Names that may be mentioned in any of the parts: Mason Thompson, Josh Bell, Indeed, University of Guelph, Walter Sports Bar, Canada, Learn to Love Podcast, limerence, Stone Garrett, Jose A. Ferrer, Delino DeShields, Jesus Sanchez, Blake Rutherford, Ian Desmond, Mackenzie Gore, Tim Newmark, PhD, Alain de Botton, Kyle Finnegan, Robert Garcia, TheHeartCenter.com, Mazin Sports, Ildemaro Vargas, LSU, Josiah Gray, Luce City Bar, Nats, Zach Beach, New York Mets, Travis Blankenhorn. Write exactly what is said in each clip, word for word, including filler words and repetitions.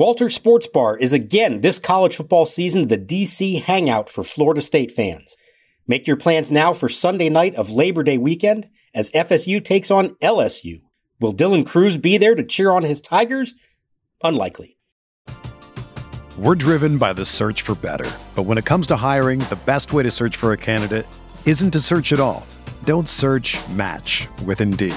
Walter Sports Bar is again this college football season the D C hangout for Florida State fans. Make your plans now for Sunday night of Labor Day weekend as F S U takes on L S U. Will Dylan Cruz be there to cheer on his Tigers? Unlikely. We're driven by the search for better. But when it comes to hiring, the best way to search for a candidate isn't to search at all. Don't search, match with Indeed.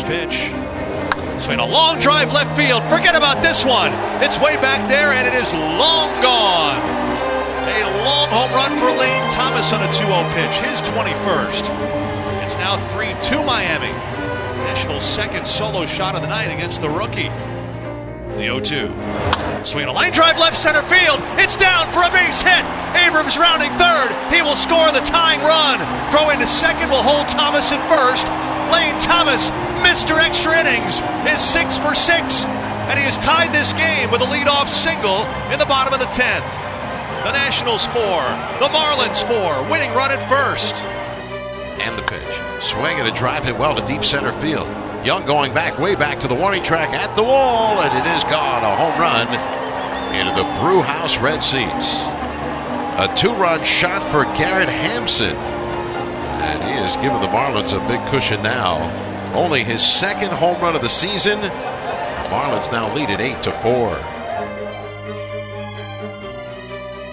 Pitch. Swing a long drive left field. Forget about this one. It's way back there, and it is long gone. A long home run for Lane Thomas on a two oh pitch, his twenty-first. It's now three two Miami. Nationals' second solo shot of the night against the rookie. The oh two. Swing a line drive left center field. It's down for a base hit. Abrams rounding third. He will score the tying run. Throw into second will hold Thomas at first. Lane Thomas, Mister Extra Innings, is six for six, and he has tied this game with a leadoff single in the bottom of the tenth. The Nationals four, the Marlins four, winning run at first. And the pitch. Swing and a drive hit well to deep center field. Young going back, way back to the warning track at the wall, and it is gone. A home run into the Brewhouse Red Seats. A two-run shot for Garrett Hampson. And he has given the Marlins a big cushion now. Only his second home run of the season. The Marlins now lead at eight to four.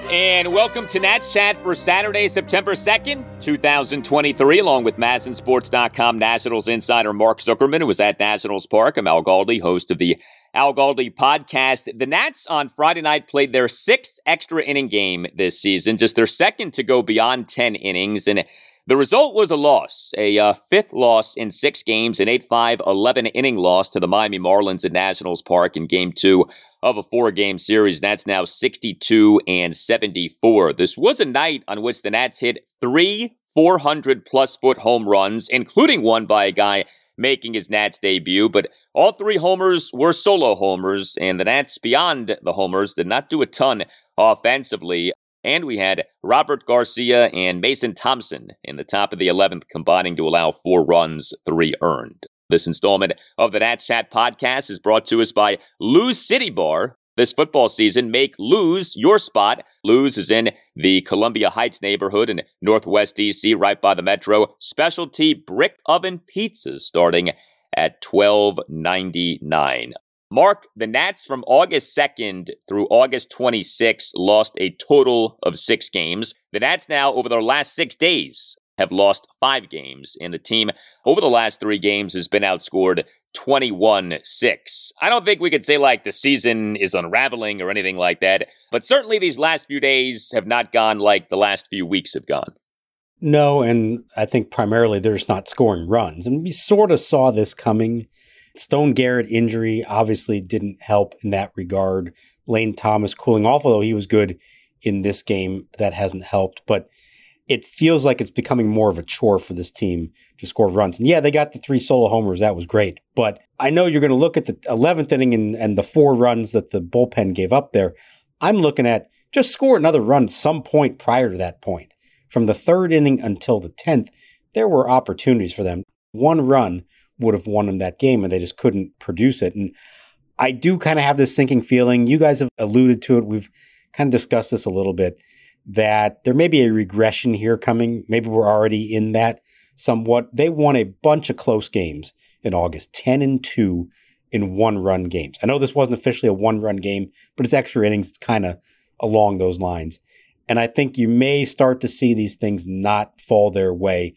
And welcome to Nats Chat for Saturday, September second, twenty twenty-three, along with Mazin Sports dot com Nationals insider Mark Zuckerman, who was at Nationals Park. I'm Al Galdi, host of the Al Galdi podcast. The Nats on Friday night played their sixth extra inning game this season, just their second to go beyond ten innings, and the result was a loss, a uh, fifth loss in six games, an eight five, eleven-inning loss to the Miami Marlins at Nationals Park in Game two of a four-game series. Nats now sixty-two and seventy-four. This was a night on which the Nats hit three four hundred plus foot home runs, including one by a guy making his Nats debut, but all three homers were solo homers, and the Nats beyond the homers did not do a ton offensively. And we had Robert Garcia and Mason Thompson in the top of the eleventh, combining to allow four runs, three earned. This installment of the Nats Chat podcast is brought to us by Luce City Bar. This football season, make Luce your spot. Luce is in the Columbia Heights neighborhood in Northwest D C, right by the Metro. Specialty brick oven pizzas starting at twelve ninety-nine. Mark, the Nats from August second through August twenty-sixth lost a total of six games. The Nats now, over their last six days, have lost five games, and the team over the last three games has been outscored twenty-one six. I don't think we could say, like, the season is unraveling or anything like that, but certainly these last few days have not gone like the last few weeks have gone. No, and I think primarily they're just not scoring runs, and we sort of saw this coming. Stone Garrett injury obviously didn't help in that regard. Lane Thomas cooling off, although he was good in this game, that hasn't helped. But it feels like it's becoming more of a chore for this team to score runs. And yeah, they got the three solo homers. That was great. But I know you're going to look at the eleventh inning and, and the four runs that the bullpen gave up there. I'm looking at just score another run some point prior to that point. From the third inning until the tenth, there were opportunities for them. One run would have won them that game, and they just couldn't produce it. And I do kind of have this sinking feeling. You guys have alluded to it. We've kind of discussed this a little bit, that there may be a regression here coming. Maybe we're already in that somewhat. They won a bunch of close games in August, ten and two in one-run games. I know this wasn't officially a one-run game, but it's extra innings. It's kind of along those lines. And I think you may start to see these things not fall their way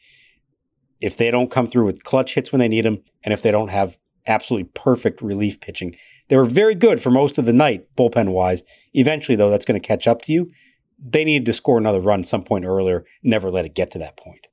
if they don't come through with clutch hits when they need them, and if they don't have absolutely perfect relief pitching. They were very good for most of the night, bullpen-wise. Eventually, though, that's going to catch up to you. They needed to score another run some point earlier, never let it get to that point.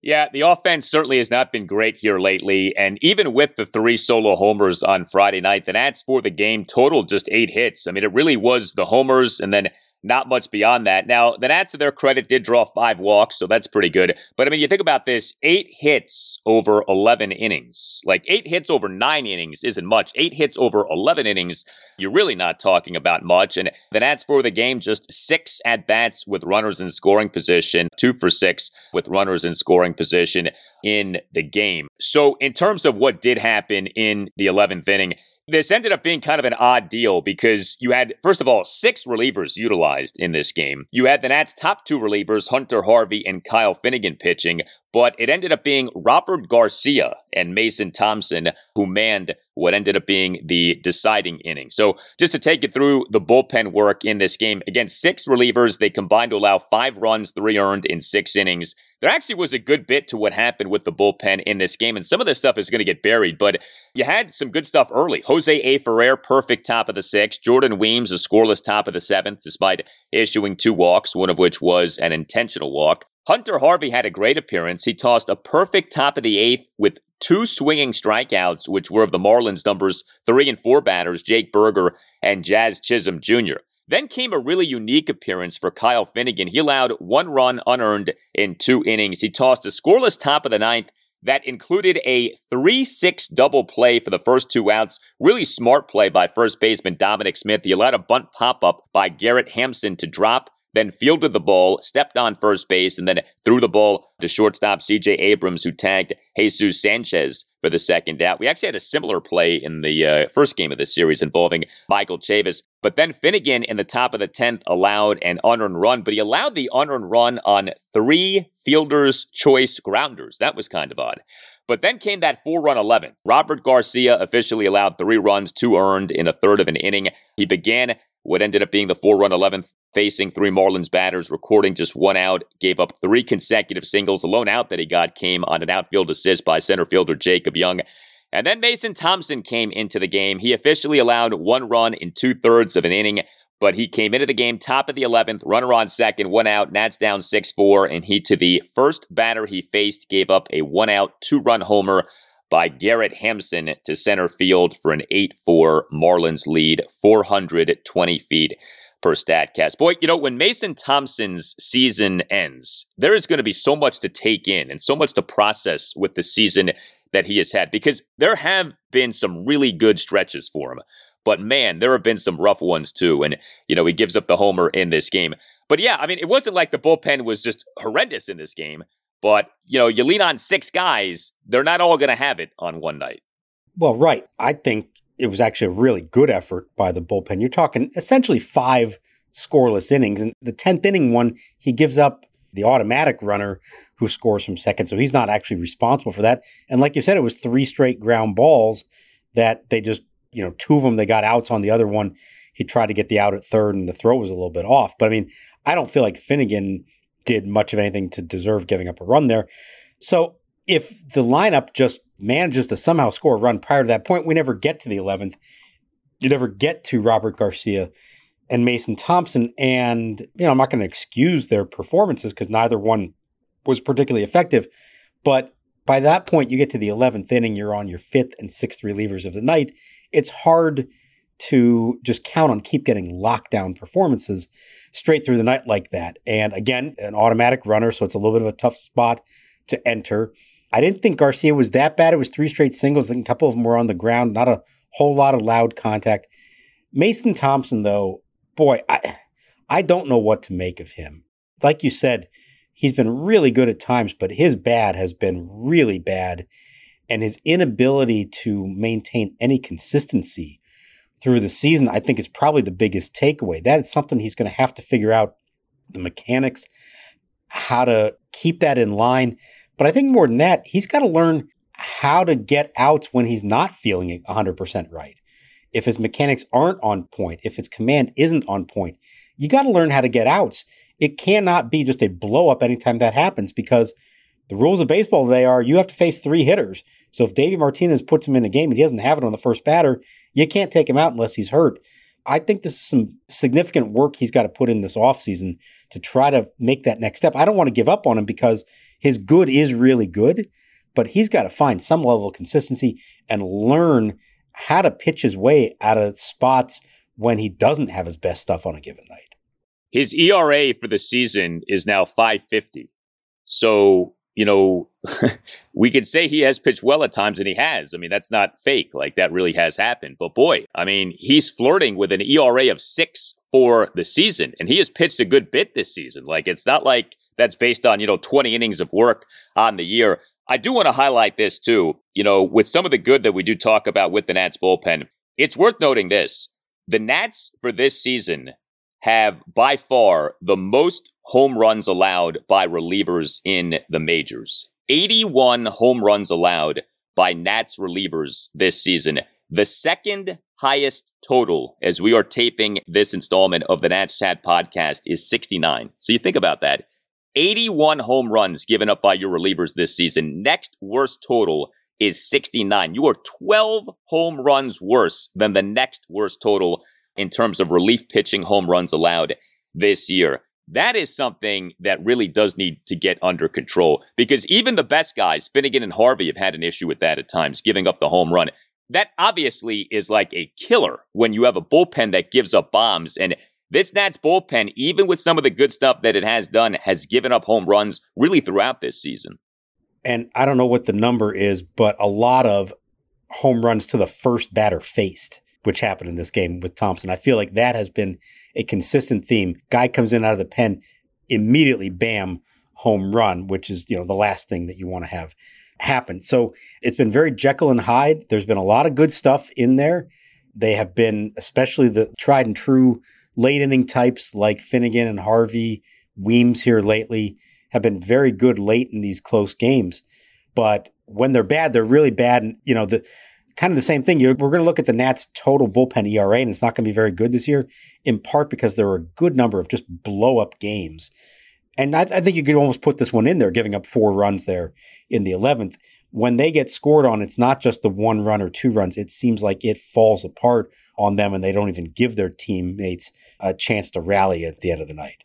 Yeah, the offense certainly has not been great here lately, and even with the three solo homers on Friday night, the Nats for the game totaled just eight hits. I mean, it really was the homers and then not much beyond that. Now, the Nats, to their credit, did draw five walks, so that's pretty good. But, I mean, you think about this, eight hits over eleven innings. Like, eight hits over nine innings isn't much. Eight hits over eleven innings, you're really not talking about much. And the Nats for the game, just six at-bats with runners in scoring position, two for six with runners in scoring position in the game. So, in terms of what did happen in the eleventh inning, this ended up being kind of an odd deal because you had, first of all, six relievers utilized in this game. You had the Nats' top two relievers, Hunter Harvey and Kyle Finnegan, pitching, but it ended up being Robert Garcia and Mason Thompson who manned what ended up being the deciding inning. So just to take it through the bullpen work in this game, again, six relievers, they combined to allow five runs, three earned in six innings. There actually was a good bit to what happened with the bullpen in this game, and some of this stuff is going to get buried, but you had some good stuff early. Jose A. Ferrer, perfect top of the sixth. Jordan Weems, a scoreless top of the seventh, despite issuing two walks, one of which was an intentional walk. Hunter Harvey had a great appearance. He tossed a perfect top of the eighth with two swinging strikeouts, which were of the Marlins' numbers three and four batters, Jake Berger and Jazz Chisholm Junior Then came a really unique appearance for Kyle Finnegan. He allowed one run unearned in two innings. He tossed a scoreless top of the ninth that included a three six double play for the first two outs. Really smart play by first baseman Dominic Smith. He allowed a bunt pop-up by Garrett Hampson to drop, then fielded the ball, stepped on first base, and then threw the ball to shortstop C J Abrams, who tagged Jesus Sanchez for the second out. We actually had a similar play in the uh, first game of this series involving Michael Chavis. But then Finnegan in the top of the tenth allowed an unearned run, but he allowed the unearned run on three fielder's choice grounders. That was kind of odd. But then came that four-run eleventh. Robert Garcia officially allowed three runs, two earned in a third of an inning. He began what ended up being the four-run eleventh, facing three Marlins batters, recording just one out, gave up three consecutive singles. The lone out that he got came on an outfield assist by center fielder Jacob Young. And then Mason Thompson came into the game. He officially allowed one run in two-thirds of an inning, but he came into the game top of the eleventh, runner on second, one out, Nats down six four, and he, to the first batter he faced, gave up a one-out, two-run homer by Garrett Hampson to center field for an eight four Marlins lead, four hundred twenty feet per Statcast. Boy, you know, when Mason Thompson's season ends, there is going to be so much to take in and so much to process with the season that he has had, because there have been some really good stretches for him. But man, there have been some rough ones too. And, you know, he gives up the homer in this game. But yeah, I mean, it wasn't like the bullpen was just horrendous in this game. But, you know, you lean on six guys, they're not all going to have it on one night. Well, right. I think it was actually a really good effort by the bullpen. You're talking essentially five scoreless innings. And the tenth inning one, he gives up the automatic runner who scores from second. So he's not actually responsible for that. And like you said, it was three straight ground balls that they just, you know, two of them, they got outs on. The other one, he tried to get the out at third and the throw was a little bit off. But I mean, I don't feel like Finnegan did much of anything to deserve giving up a run there. So if the lineup just manages to somehow score a run prior to that point, we never get to the eleventh. You never get to Robert Garcia and Mason Thompson. And, you know, I'm not going to excuse their performances because neither one was particularly effective. But by that point, you get to the eleventh inning, you're on your fifth and sixth relievers of the night. It's hard to just count on keep getting lockdown performances straight through the night like that. And again, an automatic runner, so it's a little bit of a tough spot to enter. I didn't think Garcia was that bad. It was three straight singles, and a couple of them were on the ground, not a whole lot of loud contact. Mason Thompson, though, boy, I, I don't know what to make of him. Like you said, he's been really good at times, but his bad has been really bad, and his inability to maintain any consistency through the season, I think, is probably the biggest takeaway. That is something he's going to have to figure out, the mechanics, how to keep that in line. But I think more than that, he's got to learn how to get out when he's not feeling one hundred percent right. If his mechanics aren't on point, if his command isn't on point, you got to learn how to get outs. It cannot be just a blow up anytime that happens, because the rules of baseball today are you have to face three hitters. So if Davey Martinez puts him in a game and he doesn't have it on the first batter, you can't take him out unless he's hurt. I think this is some significant work he's got to put in this offseason to try to make that next step. I don't want to give up on him because his good is really good, but he's got to find some level of consistency and learn how to pitch his way out of spots when he doesn't have his best stuff on a given night. His E R A for the season is now five fifty. So, you know, we could say he has pitched well at times, and he has. I mean, that's not fake. Like, that really has happened. But boy, I mean, he's flirting with an E R A of six for the season, and he has pitched a good bit this season. Like, it's not like that's based on, you know, twenty innings of work on the year. I do want to highlight this too, you know, with some of the good that we do talk about with the Nats bullpen. It's worth noting this. The Nats for this season have by far the most home runs allowed by relievers in the majors. eighty-one home runs allowed by Nats relievers this season. The second highest total, as we are taping this installment of the Nats Chat podcast, is sixty-nine. So you think about that. eighty-one home runs given up by your relievers this season. Next worst total is sixty-nine. You are twelve home runs worse than the next worst total in terms of relief pitching home runs allowed this year. That is something that really does need to get under control, because even the best guys, Finnegan and Harvey, have had an issue with that at times, giving up the home run. That obviously is like a killer when you have a bullpen that gives up bombs. And this Nats bullpen, even with some of the good stuff that it has done, has given up home runs really throughout this season. And I don't know what the number is, but a lot of home runs to the first batter faced, which happened in this game with Thompson. I feel like that has been a consistent theme. Guy comes in out of the pen, immediately, bam, home run, which is, you know, the last thing that you want to have happen. So it's been very Jekyll and Hyde. There's been a lot of good stuff in there. They have been, especially the tried and true late inning types like Finnegan and Harvey, Weems here lately, have been very good late in these close games. But when they're bad, they're really bad. And, you know, the kind of the same thing. You're, we're going to look at the Nats' total bullpen E R A, and it's not going to be very good this year, in part because there were a good number of just blow-up games. And I, I think you could almost put this one in there, giving up four runs there in the eleventh. When they get scored on, it's not just the one run or two runs. It seems like it falls apart on them, and they don't even give their teammates a chance to rally at the end of the night.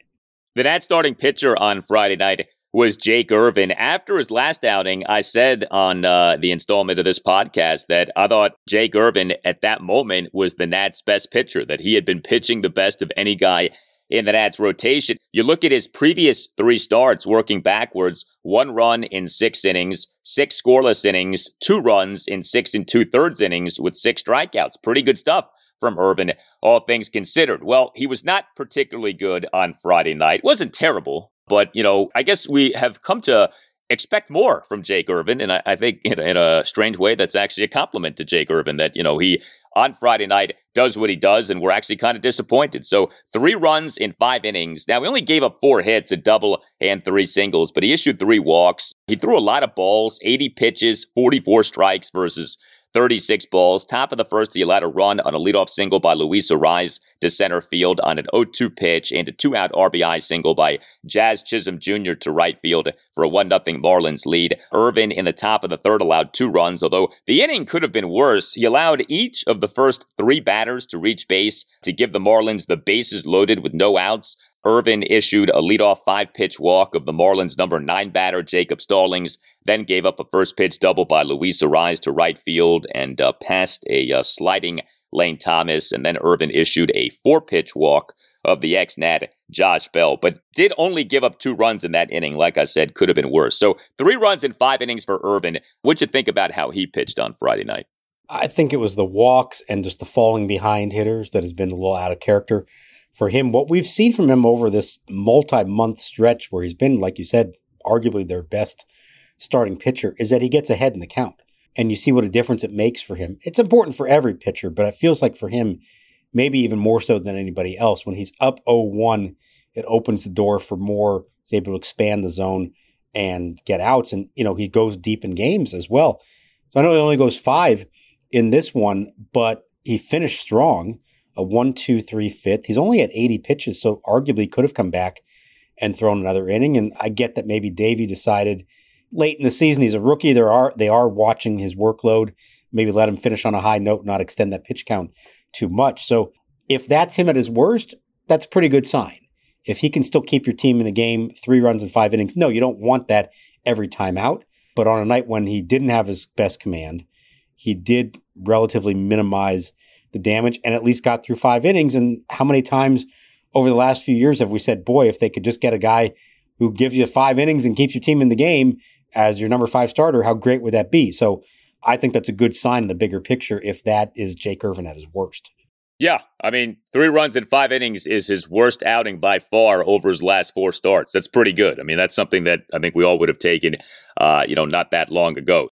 The Nats starting pitcher on Friday night was Jake Irvin. After his last outing, I said on uh, the installment of this podcast that I thought Jake Irvin at that moment was the Nats' best pitcher, that he had been pitching the best of any guy in the Nats rotation. You look at his previous three starts working backwards, one run in six innings, six scoreless innings, two runs in six and two-thirds innings with six strikeouts. Pretty good stuff from Irvin, all things considered. Well, he was not particularly good on Friday night. Wasn't terrible, but, you know, I guess we have come to expect more from Jake Irvin. And I, I think in, in a strange way, that's actually a compliment to Jake Irvin that, you know, he on Friday night does what he does, and we're actually kind of disappointed. So three runs in five innings. Now, he only gave up four hits, a double and three singles, but he issued three walks. He threw a lot of balls, eighty pitches, forty-four strikes versus thirty-six balls. Top of the first, he allowed a run on a leadoff single by Luis Arraez to center field on an oh two pitch, and a two-out R B I single by Jazz Chisholm Junior to right field for a one nothing Marlins lead. Irvin in the top of the third allowed two runs, although the inning could have been worse. He allowed each of the first three batters to reach base to give the Marlins the bases loaded with no outs. Irvin issued a leadoff five-pitch walk of the Marlins' number nine batter, Jacob Stallings, then gave up a first-pitch double by Luis Arraez to right field and uh, passed a uh, sliding Lane Thomas, and then Irvin issued a four-pitch walk of the ex-Nat, Josh Bell, but did only give up two runs in that inning. Like I said, could have been worse. So three runs in five innings for Irvin. What'd you think about how he pitched on Friday night? I think it was the walks and just the falling behind hitters that has been a little out of character for him. What we've seen from him over this multi-month stretch where he's been, like you said, arguably their best starting pitcher, is that he gets ahead in the count. And you see what a difference it makes for him. It's important for every pitcher, but it feels like for him, maybe even more so than anybody else, when he's up oh one, it opens the door for more. He's able to expand the zone and get outs. And, you know, he goes deep in games as well. I know he only goes five in this one, but he finished strong, a one, two, three, fifth. He's only at eighty pitches, so arguably could have come back and thrown another inning. And I get that maybe Davey decided late in the season, he's a rookie. There are they are watching his workload. Maybe let him finish on a high note, not extend that pitch count too much. So if that's him at his worst, that's a pretty good sign. If he can still keep your team in the game, three runs in five innings, no, you don't want that every time out. But on a night when he didn't have his best command, he did relatively minimize the damage and at least got through five innings. And how many times over the last few years have we said, boy, if they could just get a guy who gives you five innings and keeps your team in the game as your number five starter, how great would that be? So I think that's a good sign in the bigger picture if that is Jake Irvin at his worst. Yeah, I mean, three runs in five innings is his worst outing by far over his last four starts. That's pretty good. I mean, that's something that I think we all would have taken, uh, you know, not that long ago.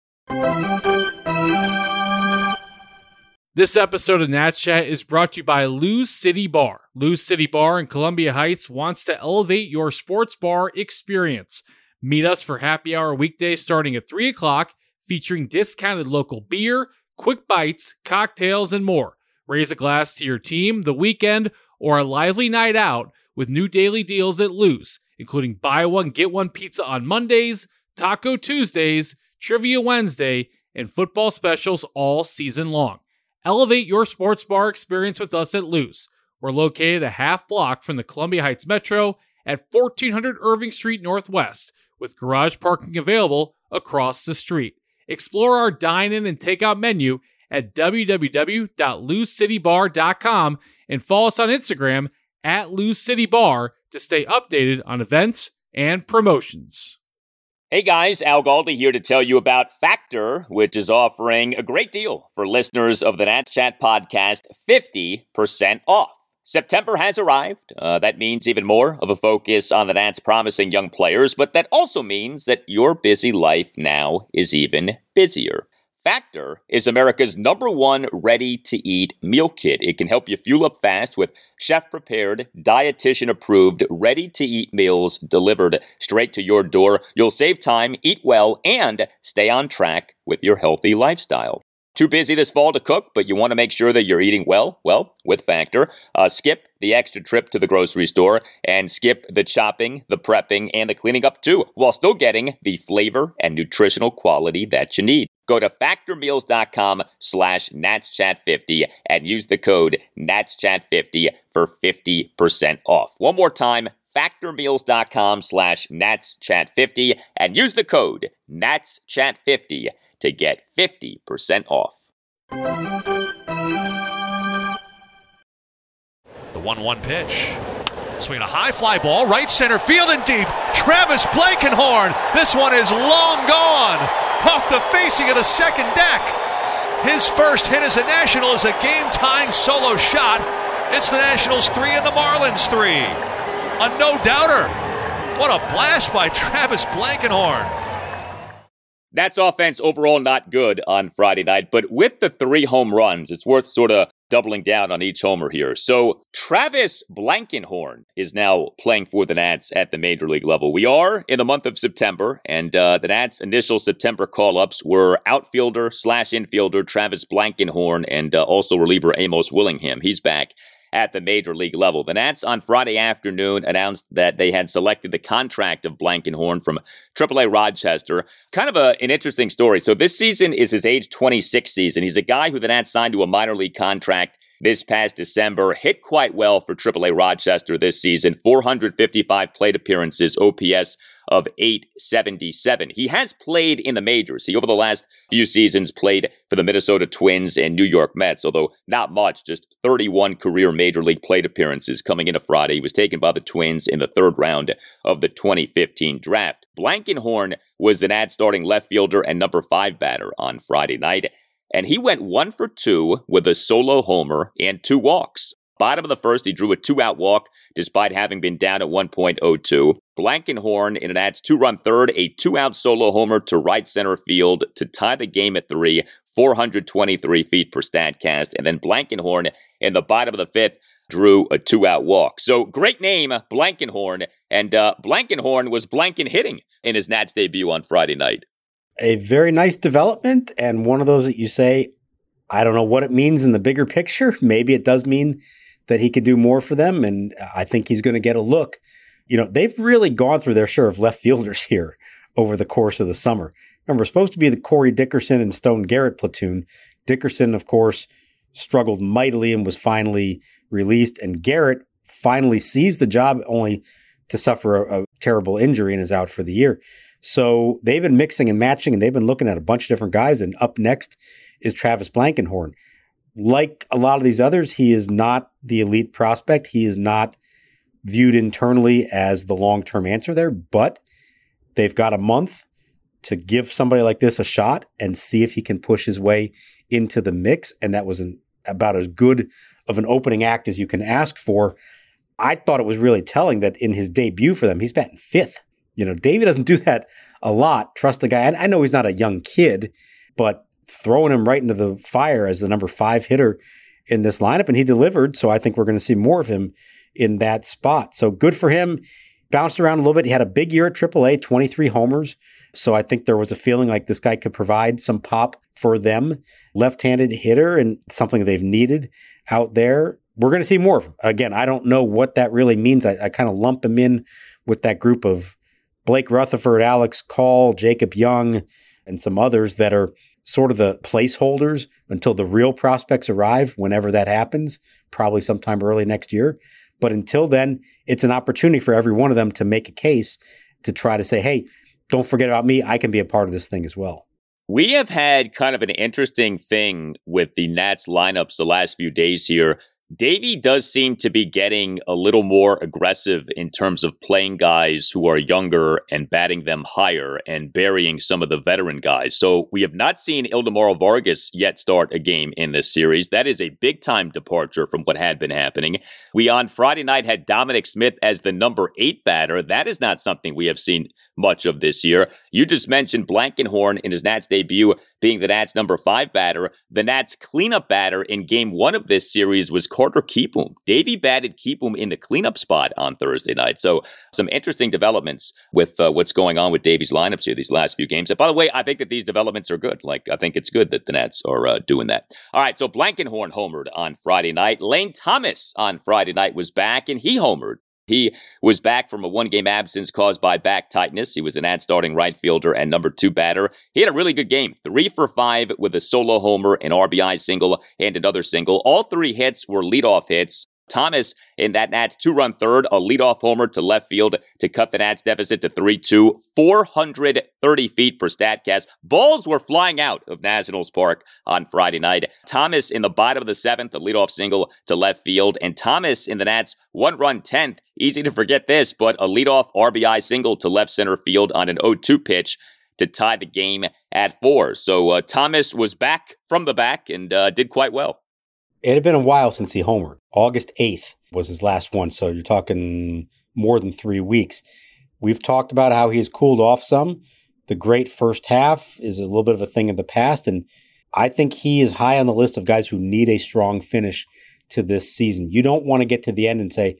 This episode of Nat Chat is brought to you by Luce City Bar. Luce City Bar in Columbia Heights wants to elevate your sports bar experience. Meet us for happy hour weekdays starting at three o'clock, featuring discounted local beer, quick bites, cocktails, and more. Raise a glass to your team, the weekend, or a lively night out with new daily deals at Luce, including buy one, get one pizza on Mondays, Taco Tuesdays, Trivia Wednesday, and football specials all season long. Elevate your sports bar experience with us at Luce. We're located a half block from the Columbia Heights Metro at fourteen hundred Irving Street Northwest, with garage parking available across the street. Explore our dine-in and takeout menu at w w w dot luce city bar dot com and follow us on Instagram at luce city bar to stay updated on events and promotions. Hey guys, Al Galdi here to tell you about Factor, which is offering a great deal for listeners of the Nat Chat podcast, fifty percent off. September has arrived. Uh, that means even more of a focus on the Nats' promising young players, but that also means that your busy life now is even busier. Factor is America's number one ready-to-eat meal kit. It can help you fuel up fast with chef-prepared, dietitian-approved, ready-to-eat meals delivered straight to your door. You'll save time, eat well, and stay on track with your healthy lifestyle. Too busy this fall to cook, but you want to make sure that you're eating well? Well, with Factor, uh, skip the extra trip to the grocery store and skip the chopping, the prepping, and the cleaning up too, while still getting the flavor and nutritional quality that you need. Go to factor meals dot com slash Nats Chat fifty and use the code Nats Chat fifty for fifty percent off. One more time, factor meals dot com slash Nats Chat fifty and use the code Nats Chat fifty to get fifty percent off. The one one pitch. Swinging a high fly ball, right center field and deep. Travis Blankenhorn. This one is long gone. Off the facing of the second deck. His first hit as a National is a game-tying solo shot. It's the Nationals three and the Marlins three. A no-doubter. What a blast by Travis Blankenhorn. That's offense overall not good on Friday night, but with the three home runs, it's worth sort of doubling down on each homer here. So Travis Blankenhorn is now playing for the Nats at the Major League level. We are in the month of September, and uh, the Nats' initial September call-ups were outfielder slash infielder Travis Blankenhorn and uh, also reliever Amos Willingham. He's back at the Major League level. The Nats on Friday afternoon announced that they had selected the contract of Blankenhorn from triple A Rochester. Kind of a, an interesting story. So this season is his age twenty-six season. He's a guy who the Nats signed to a minor league contract this past December, hit quite well for triple A Rochester this season, four hundred fifty-five plate appearances, O P S of eight seventy-seven. He has played in the majors. He, over the last few seasons, played for the Minnesota Twins and New York Mets, although not much, just thirty-one career major league plate appearances coming into Friday. He was taken by the Twins in the third round of the twenty fifteen draft. Blankenhorn was the Nats starting left fielder and number five batter on Friday night. And he went one for two with a solo homer and two walks. Bottom of the first, he drew a two-out walk despite having been down at one point oh two. Blankenhorn in an Nats two-run third, a two-out solo homer to right center field to tie the game at three, four hundred twenty-three feet per Statcast. And then Blankenhorn in the bottom of the fifth drew a two-out walk. So great name, Blankenhorn. And uh, Blankenhorn was blanking hitting in his Nats debut on Friday night. a very nice development, and one of those that you say, I don't know what it means in the bigger picture. Maybe it does mean that he could do more for them, and I think he's going to get a look. You know, they've really gone through their share of left fielders here over the course of the summer. Remember, it's supposed to be the Corey Dickerson and Stone Garrett platoon. Dickerson, of course, struggled mightily and was finally released, and Garrett finally seized the job only to suffer a, a terrible injury and is out for the year. So they've been mixing and matching, and they've been looking at a bunch of different guys, and up next is Travis Blankenhorn. Like a lot of these others, he is not the elite prospect. He is not viewed internally as the long-term answer there, but they've got a month to give somebody like this a shot and see if he can push his way into the mix. And that was an, about as good of an opening act as you can ask for. I thought it was really telling that in his debut for them, he's batting fifth. You know, Davey doesn't do that a lot. Trust a guy. And I know he's not a young kid, but throwing him right into the fire as the number five hitter in this lineup, and he delivered. So I think we're going to see more of him in that spot. So good for him. Bounced around a little bit. He had a big year at triple A, twenty-three homers. So I think there was a feeling like this guy could provide some pop for them. Left-handed hitter and something they've needed out there. We're going to see more of him. Again, I don't know what that really means. I, I kind of lump him in with that group of Blake Rutherford, Alex Call, Jacob Young, and some others that are sort of the placeholders until the real prospects arrive, whenever that happens, probably sometime early next year. But until then, it's an opportunity for every one of them to make a case to try to say, hey, don't forget about me. I can be a part of this thing as well. We have had kind of an interesting thing with the Nats lineups the last few days here. Davey does seem to be getting a little more aggressive in terms of playing guys who are younger and batting them higher and burying some of the veteran guys. So we have not seen Ildemaro Vargas yet start a game in this series. That is a big-time departure from what had been happening. We on Friday night had Dominic Smith as the number eight batter. That is not something we have seen much of this year. You just mentioned Blankenhorn in his Nats debut being the Nats number five batter. The Nats cleanup batter in game one of this series was Carter Kiepum. Davey batted Kiepum in the cleanup spot on Thursday night. So some interesting developments with uh, what's going on with Davey's lineups here these last few games. And by the way, I think that these developments are good. Like, I think it's good that the Nats are uh, doing that. All right, so Blankenhorn homered on Friday night. Lane Thomas on Friday night was back, and he homered. He was back from a one-game absence caused by back tightness. He was an Nats starting right fielder and number two batter. He had a really good game. Three for five with a solo homer, an R B I single, and another single. All three hits were leadoff hits. Thomas in that Nats two-run third, a leadoff homer to left field to cut the Nats deficit to three two, four hundred thirty feet per Statcast. Balls were flying out of Nationals Park on Friday night. Thomas in the bottom of the seventh, a leadoff single to left field, and Thomas in the Nats one-run tenth. Easy to forget this, but a leadoff R B I single to left center field on an oh two pitch to tie the game at four. So uh, Thomas was back from the back and uh, did quite well. It had been a while since he homered. August eighth was his last one, so you're talking more than three weeks. We've talked about how he's cooled off some. The great first half is a little bit of a thing of the past, and I think he is high on the list of guys who need a strong finish to this season. You don't want to get to the end and say,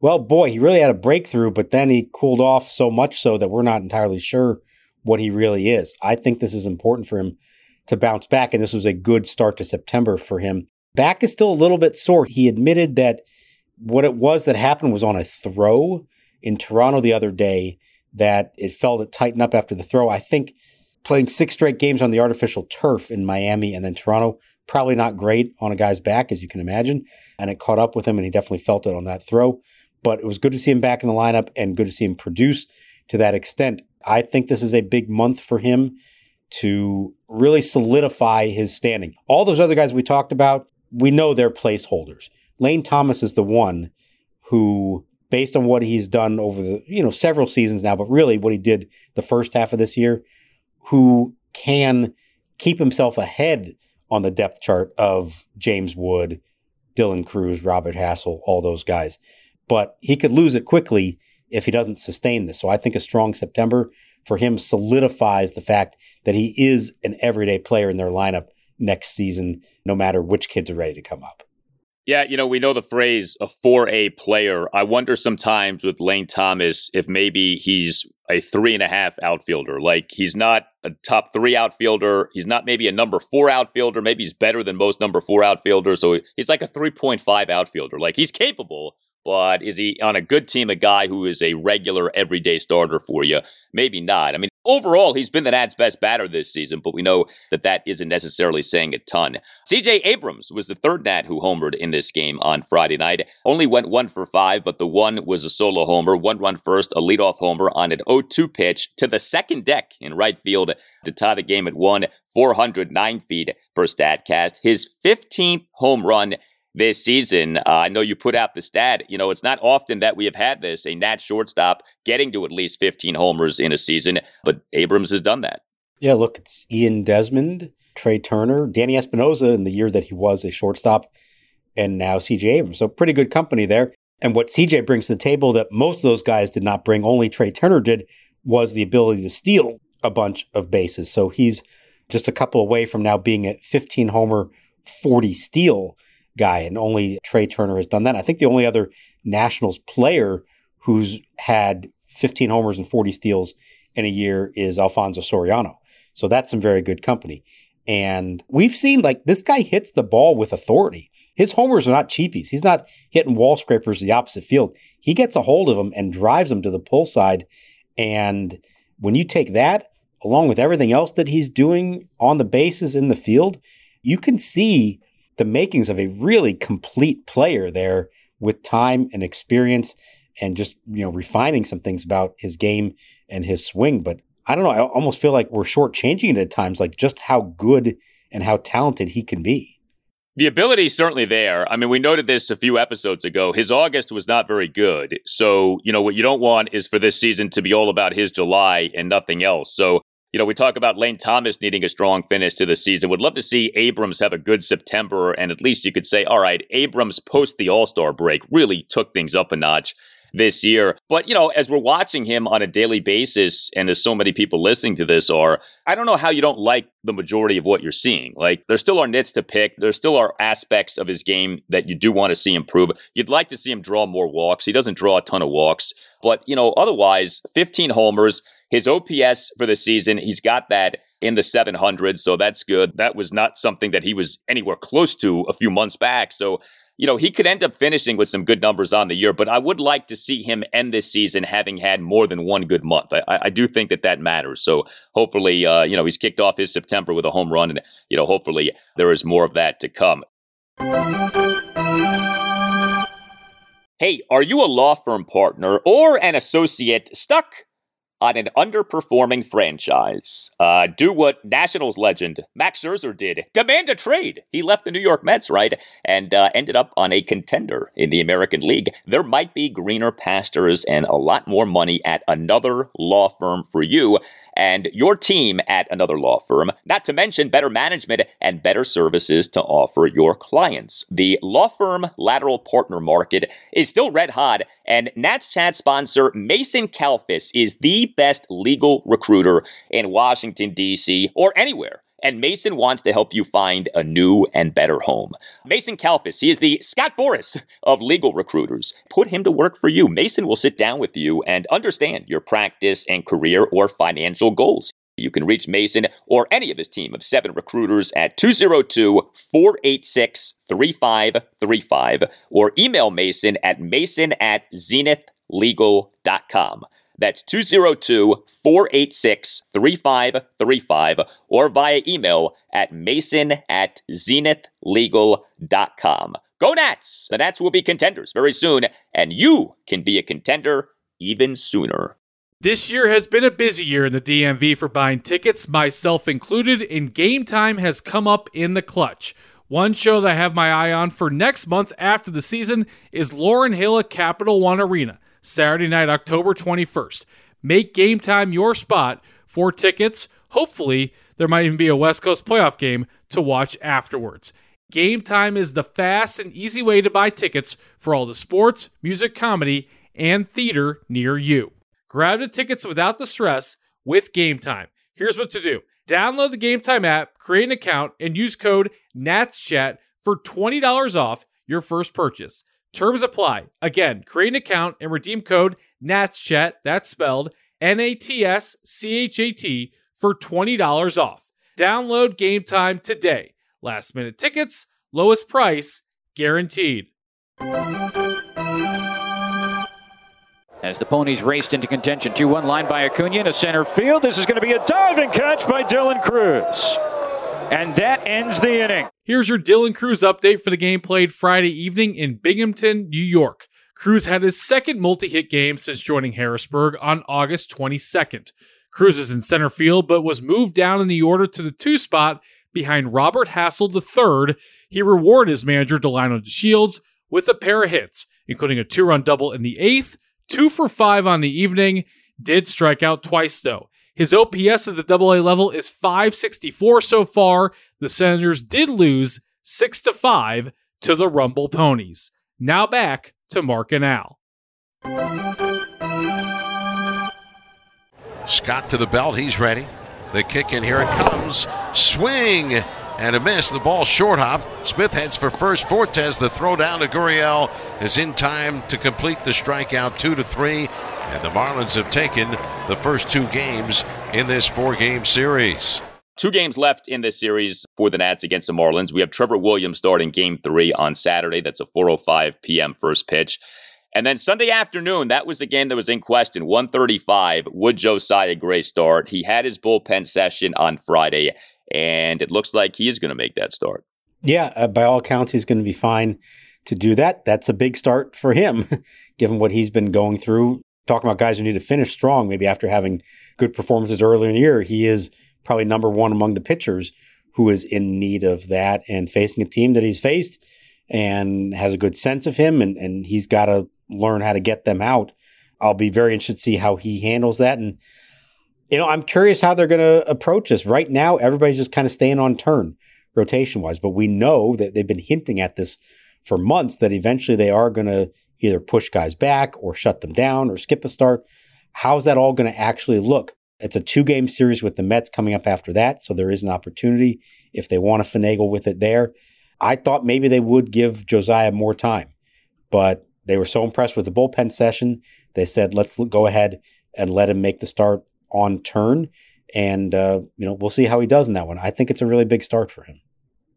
well, boy, he really had a breakthrough, but then he cooled off so much so that we're not entirely sure what he really is. I think this is important for him to bounce back, and this was a good start to September for him. Back is still a little bit sore. He admitted that what it was that happened was on a throw in Toronto the other day, that it felt it tightened up after the throw. I think playing six straight games on the artificial turf in Miami and then Toronto, probably not great on a guy's back, as you can imagine. And it caught up with him, and he definitely felt it on that throw. But it was good to see him back in the lineup and good to see him produce to that extent. I think this is a big month for him to really solidify his standing. All those other guys we talked about, we know they're placeholders. Lane Thomas is the one who, based on what he's done over the, you know, several seasons now, but really what he did the first half of this year, who can keep himself ahead on the depth chart of James Wood, Dylan Cruz, Robert Hassel, all those guys. But he could lose it quickly if he doesn't sustain this. So I think a strong September for him solidifies the fact that he is an everyday player in their lineup next season, no matter which kids are ready to come up. Yeah, you know, we know the phrase, a four A player. I wonder sometimes with Lane Thomas if maybe he's a three and a half outfielder. Like, he's not a top three outfielder. He's not maybe a number four outfielder. Maybe he's better than most number four outfielders. So he's like a three point five outfielder. Like, he's capable, but is he on a good team a guy who is a regular everyday starter for you? Maybe not. I mean, overall, he's been the Nats' best batter this season, but we know that that isn't necessarily saying a ton. C J Abrams was the third Nat who homered in this game on Friday night. Only went one for five, but the one was a solo homer, one run first, a leadoff homer on an oh two pitch to the second deck in right field to tie the game at one, four oh nine feet per Statcast. His fifteenth home run this season. Uh, I know you put out the stat. You know, it's not often that we have had this, a Nats shortstop getting to at least fifteen homers in a season, but Abrams has done that. Yeah, look, it's Ian Desmond, Trey Turner, Danny Espinosa in the year that he was a shortstop, and now C J Abrams. So pretty good company there. And what C J brings to the table that most of those guys did not bring, only Trey Turner did, was the ability to steal a bunch of bases. So he's just a couple away from now being a fifteen-homer, forty-steal guy, and only Trey Turner has done that. I think the only other Nationals player who's had fifteen homers and forty steals in a year is Alfonso Soriano. So that's some very good company. And we've seen, like, this guy hits the ball with authority. His homers are not cheapies. He's not hitting wall scrapers the opposite field. He gets a hold of them and drives them to the pull side. And when you take that, along with everything else that he's doing on the bases in the field, you can see the makings of a really complete player there, with time and experience and just, you know, refining some things about his game and his swing. But I don't know, I almost feel like we're shortchanging it at times, like just how good and how talented he can be. The ability is certainly there. I mean, we noted this a few episodes ago. His August was not very good. So, you know, what you don't want is for this season to be all about his July and nothing else. So, you know, we talk about Lane Thomas needing a strong finish to the season. Would love to see Abrams have a good September, and at least you could say, all right, Abrams post the All-Star break really took things up a notch this year. But, you know, as we're watching him on a daily basis, and as so many people listening to this are, I don't know how you don't like the majority of what you're seeing. Like, there still are nits to pick. There still are aspects of his game that you do want to see improve. You'd like to see him draw more walks. He doesn't draw a ton of walks. But, you know, otherwise, fifteen homers. His O P S for the season, he's got that in the seven hundreds, so that's good. That was not something that he was anywhere close to a few months back. So, you know, he could end up finishing with some good numbers on the year, but I would like to see him end this season having had more than one good month. I, I do think that that matters. So hopefully, uh, you know, he's kicked off his September with a home run, and, you know, hopefully there is more of that to come. Hey, are you a law firm partner or an associate stuck on an underperforming franchise? Uh, do what Nationals legend Max Scherzer did. Demand a trade. He left the New York Mets, right? And uh, ended up on a contender in the American League. There might be greener pastures and a lot more money at another law firm for you and your team at another law firm, not to mention better management and better services to offer your clients. The law firm lateral partner market is still red hot, and Nats Chat sponsor Mason Kalfas is the best legal recruiter in Washington, D C, or anywhere. And Mason wants to help you find a new and better home. Mason Kalfas, he is the Scott Boris of legal recruiters. Put him to work for you. Mason will sit down with you and understand your practice and career or financial goals. You can reach Mason or any of his team of seven recruiters at two oh two, four eight six, three five three five or email Mason at mason at zenith legal dot com. That's two oh two, four eight six, three five three five or via email at mason at zenith legal dot com. Go Nats! The Nats will be contenders very soon, and you can be a contender even sooner. This year has been a busy year in the D M V for buying tickets, myself included, and Game Time has come up in the clutch. One show that I have my eye on for next month after the season is Lauryn Hill at Capital One Arena, Saturday night, October twenty-first. Make Game Time your spot for tickets. Hopefully, there might even be a West Coast playoff game to watch afterwards. Game Time is the fast and easy way to buy tickets for all the sports, music, comedy, and theater near you. Grab the tickets without the stress with Game Time. Here's what to do. Download the Game Time app, create an account, and use code NATSCHAT for twenty dollars off your first purchase. Terms apply. Again, create an account and redeem code NATSCHAT, that's spelled N A T S C H A T for twenty dollars off. Download Game Time today. Last minute tickets, lowest price, guaranteed. As the Ponies raced into contention, two one line by Acuna to center field. This is going to be a diving catch by Dylan Cruz. And that ends the inning. Here's your Dylan Cruz update for the game played Friday evening in Binghamton, New York. Cruz had his second multi-hit game since joining Harrisburg on August twenty-second. Cruz was in center field but was moved down in the order to the two spot behind Robert Hassel the third. He rewarded his manager, Delino DeShields, with a pair of hits, including a two-run double in the eighth, two for five on the evening, did strike out twice though. His O P S at the double A level is five sixty-four so far. The Senators did lose six to five to the Rumble Ponies. Now back to Mark and Al. Scott to the belt, he's ready. The kick in, here it comes. Swing and a miss. The ball short hop. Smith heads for first. Fortes, the throw down to Gurriel, is in time to complete the strikeout, two to three. And the Marlins have taken the first two games in this four-game series. Two games left in this series for the Nats against the Marlins. We have Trevor Williams starting game three on Saturday. That's a four oh five p.m. first pitch. And then Sunday afternoon, that was the game that was in question. one thirty-five, would Josiah Gray start? He had his bullpen session on Friday, and it looks like he is going to make that start. Yeah, uh, by all accounts, he's going to be fine to do that. That's a big start for him, given what he's been going through. Talking about guys who need to finish strong, maybe after having good performances earlier in the year, he is probably number one among the pitchers who is in need of that, and facing a team that he's faced and has a good sense of him, and, and he's got to learn how to get them out. I'll be very interested to see how he handles that. And, you know, I'm curious how they're going to approach this. Right now, everybody's just kind of staying on turn rotation-wise, but we know that they've been hinting at this for months, that eventually they are going to either push guys back or shut them down or skip a start. How's that all going to actually look? It's a two-game series with the Mets coming up after that, so there is an opportunity if they want to finagle with it there. I thought maybe they would give Josiah more time, but they were so impressed with the bullpen session, they said, let's go ahead and let him make the start on turn, and uh, you know, we'll see how he does in that one. I think it's a really big start for him.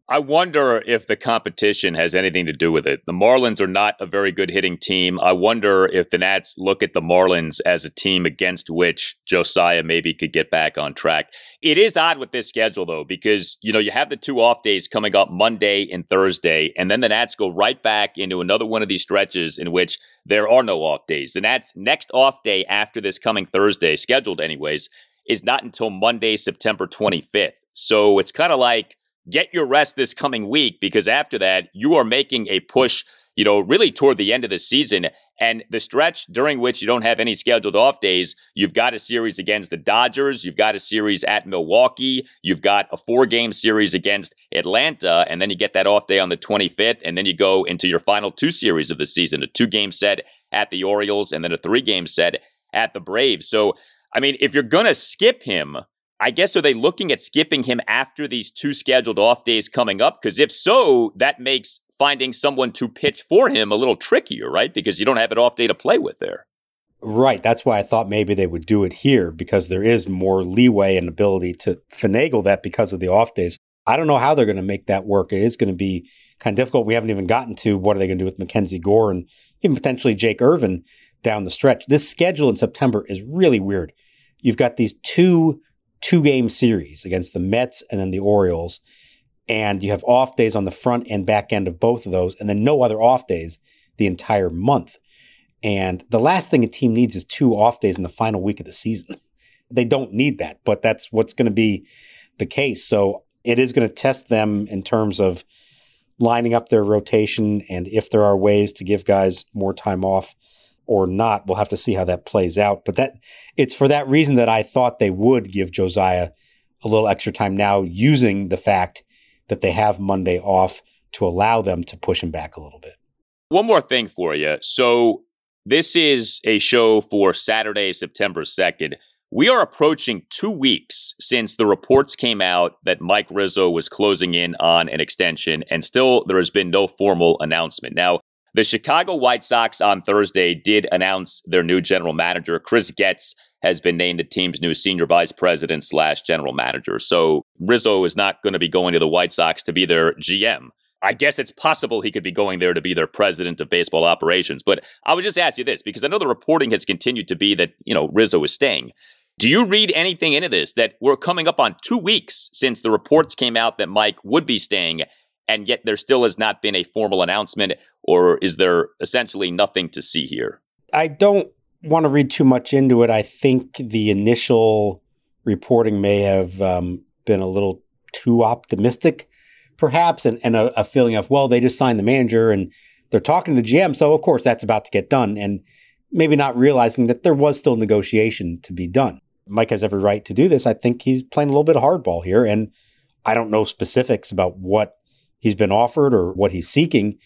I wonder if the competition has anything to do with it. The Marlins are not a very good hitting team. I wonder if the Nats look at the Marlins as a team against which Josiah maybe could get back on track. It is odd with this schedule, though, because, you know, you have the two off days coming up Monday and Thursday, and then the Nats go right back into another one of these stretches in which there are no off days. The Nats' next off day after this coming Thursday, scheduled anyways, is not until Monday, September twenty-fifth. So it's kind of like, get your rest this coming week, because after that, you are making a push, you know, really toward the end of the season. And the stretch during which you don't have any scheduled off days, you've got a series against the Dodgers, you've got a series at Milwaukee, you've got a four-game series against Atlanta, and then you get that off day on the twenty-fifth, and then you go into your final two series of the season, a two-game set at the Orioles, and then a three-game set at the Braves. So, I mean, if you're going to skip him, I guess, are they looking at skipping him after these two scheduled off days coming up? Because if so, that makes finding someone to pitch for him a little trickier, right? Because you don't have an off day to play with there. Right. That's why I thought maybe they would do it here, because there is more leeway and ability to finagle that because of the off days. I don't know how they're going to make that work. It is going to be kind of difficult. We haven't even gotten to what are they going to do with Mackenzie Gore and even potentially Jake Irvin down the stretch. This schedule in September is really weird. You've got these two two-game series against the Mets and then the Orioles, and you have off days on the front and back end of both of those, and then no other off days the entire month. And the last thing a team needs is two off days in the final week of the season. They don't need that, but that's what's going to be the case. So it is going to test them in terms of lining up their rotation, and if there are ways to give guys more time off or not, we'll have to see how that plays out. But that it's for that reason that I thought they would give Josiah a little extra time now, using the fact that they have Monday off to allow them to push him back a little bit. One more thing for you. So this is a show for Saturday, September second. We are approaching two weeks since the reports came out that Mike Rizzo was closing in on an extension, and still there has been no formal announcement. Now, the Chicago White Sox on Thursday did announce their new general manager. Chris Getz has been named the team's new senior vice president slash general manager. So Rizzo is not going to be going to the White Sox to be their G M. I guess it's possible he could be going there to be their president of baseball operations. But I would just ask you this, because I know the reporting has continued to be that, you know, Rizzo is staying. Do you read anything into this, that we're coming up on two weeks since the reports came out that Mike would be staying, and yet there still has not been a formal announcement, or is there essentially nothing to see here? I don't want to read too much into it. I think the initial reporting may have um, been a little too optimistic, perhaps, and, and a, a feeling of, well, they just signed the manager and they're talking to the G M. So, of course, that's about to get done. And maybe not realizing that there was still negotiation to be done. Mike has every right to do this. I think he's playing a little bit of hardball here. And I don't know specifics about what he's been offered or what he's seeking.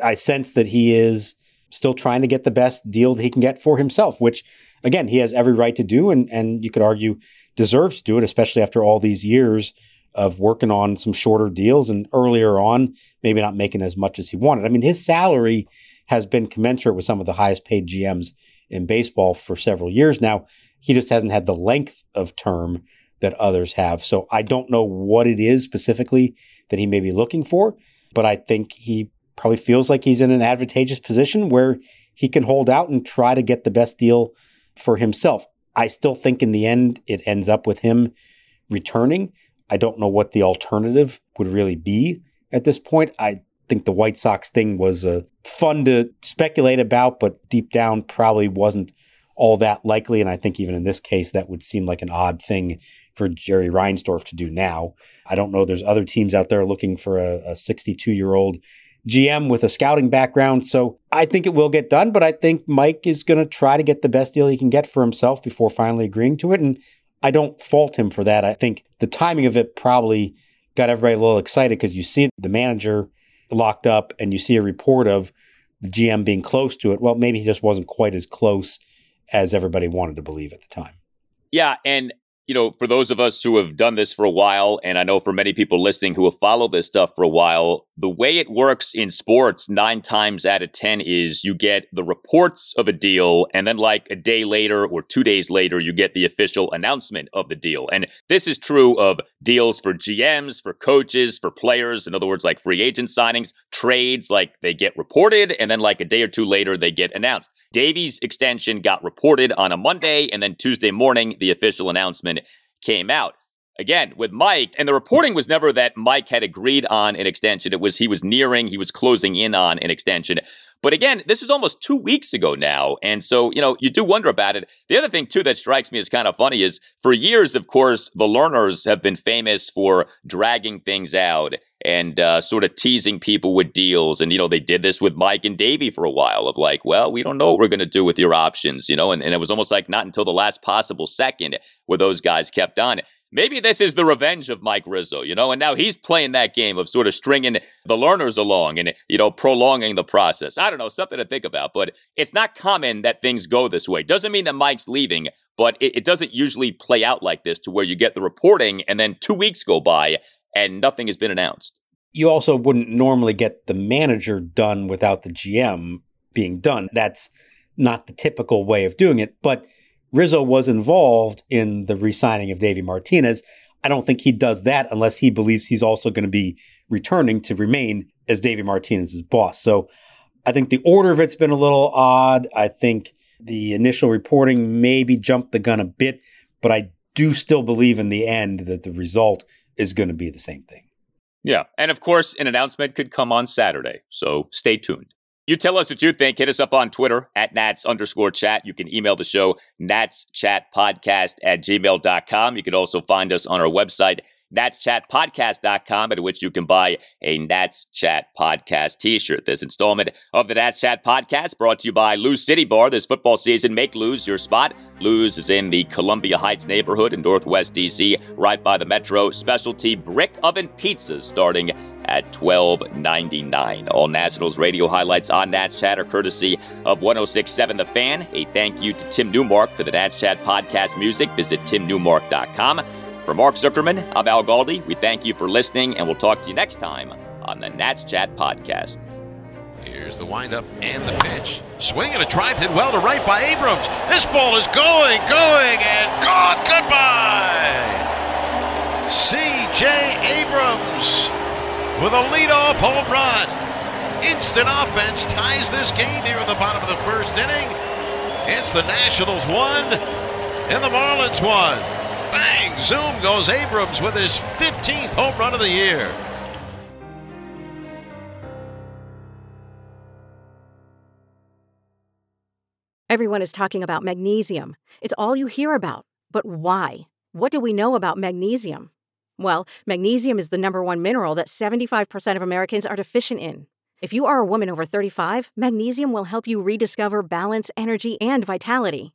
I sense that he is still trying to get the best deal that he can get for himself, which, again, he has every right to do. And, and you could argue deserves to do it, especially after all these years of working on some shorter deals and earlier on, maybe not making as much as he wanted. I mean, his salary has been commensurate with some of the highest paid G Ms in baseball for several years now. He just hasn't had the length of term that others have. So I don't know what it is specifically that he may be looking for, but I think he probably feels like he's in an advantageous position where he can hold out and try to get the best deal for himself. I still think in the end, it ends up with him returning. I don't know what the alternative would really be at this point. I think the White Sox thing was uh, fun to speculate about, but deep down probably wasn't all that likely. And I think even in this case, that would seem like an odd thing for Jerry Reinsdorf to do now. I don't know. There's other teams out there looking for a sixty-two-year-old G M with a scouting background. So I think it will get done, but I think Mike is going to try to get the best deal he can get for himself before finally agreeing to it. And I don't fault him for that. I think the timing of it probably got everybody a little excited because you see the manager locked up and you see a report of the G M being close to it. Well, maybe he just wasn't quite as close as everybody wanted to believe at the time. Yeah. And, you know, for those of us who have done this for a while, and I know for many people listening who have followed this stuff for a while, the way it works in sports nine times out of ten is you get the reports of a deal, and then like a day later or two days later, you get the official announcement of the deal. And this is true of deals for G Ms, for coaches, for players. In other words, like free agent signings, trades, like they get reported, and then like a day or two later, they get announced. Davey's extension got reported on a Monday, and then Tuesday morning, the official announcement came out. Again, with Mike, and the reporting was never that Mike had agreed on an extension. It was he was nearing, he was closing in on an extension. But again, this is almost two weeks ago now. And so, you know, you do wonder about it. The other thing, too, that strikes me as kind of funny is for years, of course, the learners have been famous for dragging things out and uh, sort of teasing people with deals. And, you know, they did this with Mike and Davey for a while of like, well, we don't know what we're going to do with your options, you know, and, and it was almost like not until the last possible second where those guys kept on. Maybe this is the revenge of Mike Rizzo, you know, and now he's playing that game of sort of stringing the learners along and, you know, prolonging the process. I don't know, something to think about, but it's not common that things go this way. Doesn't mean that Mike's leaving, but it, it doesn't usually play out like this to where you get the reporting and then two weeks go by and nothing has been announced. You also wouldn't normally get the manager done without the G M being done. That's not the typical way of doing it. But Rizzo was involved in the re-signing of Davey Martinez. I don't think he does that unless he believes he's also going to be returning to remain as Davey Martinez's boss. So I think the order of it's been a little odd. I think the initial reporting maybe jumped the gun a bit, but I do still believe in the end that the result is going to be the same thing. Yeah. And of course, an announcement could come on Saturday. So stay tuned. You tell us what you think. Hit us up on Twitter at Nats underscore chat. You can email the show, natschatpodcast at gmail dot com. You can also find us on our website, natschatpodcast dot com, at which you can buy a Nats Chat Podcast t-shirt. This installment of the Nats Chat Podcast brought to you by Luce City Bar. This football season, make Luce your spot. Luce is in the Columbia Heights neighborhood in Northwest D C, right by the Metro. Specialty brick oven pizzas starting at twelve ninety-nine. All Nationals radio highlights on Nats Chat are courtesy of one oh six point seven The Fan. A thank you to Tim Newmark for the Nats Chat Podcast music. Visit tim newmark dot com. For Mark Zuckerman, I'm Al Galdi. We thank you for listening, and we'll talk to you next time on the Nats Chat Podcast. Here's the windup and the pitch. Swing and a drive hit well to right by Abrams. This ball is going, going, and gone. Goodbye. C J Abrams with a leadoff home run. Instant offense ties this game here in the bottom of the first inning. It's the Nationals one and the Marlins one. Bang! Zoom goes Abrams with his fifteenth home run of the year. Everyone is talking about magnesium. It's all you hear about. But why? What do we know about magnesium? Well, magnesium is the number one mineral that seventy-five percent of Americans are deficient in. If you are a woman over thirty-five, magnesium will help you rediscover balance, energy, and vitality.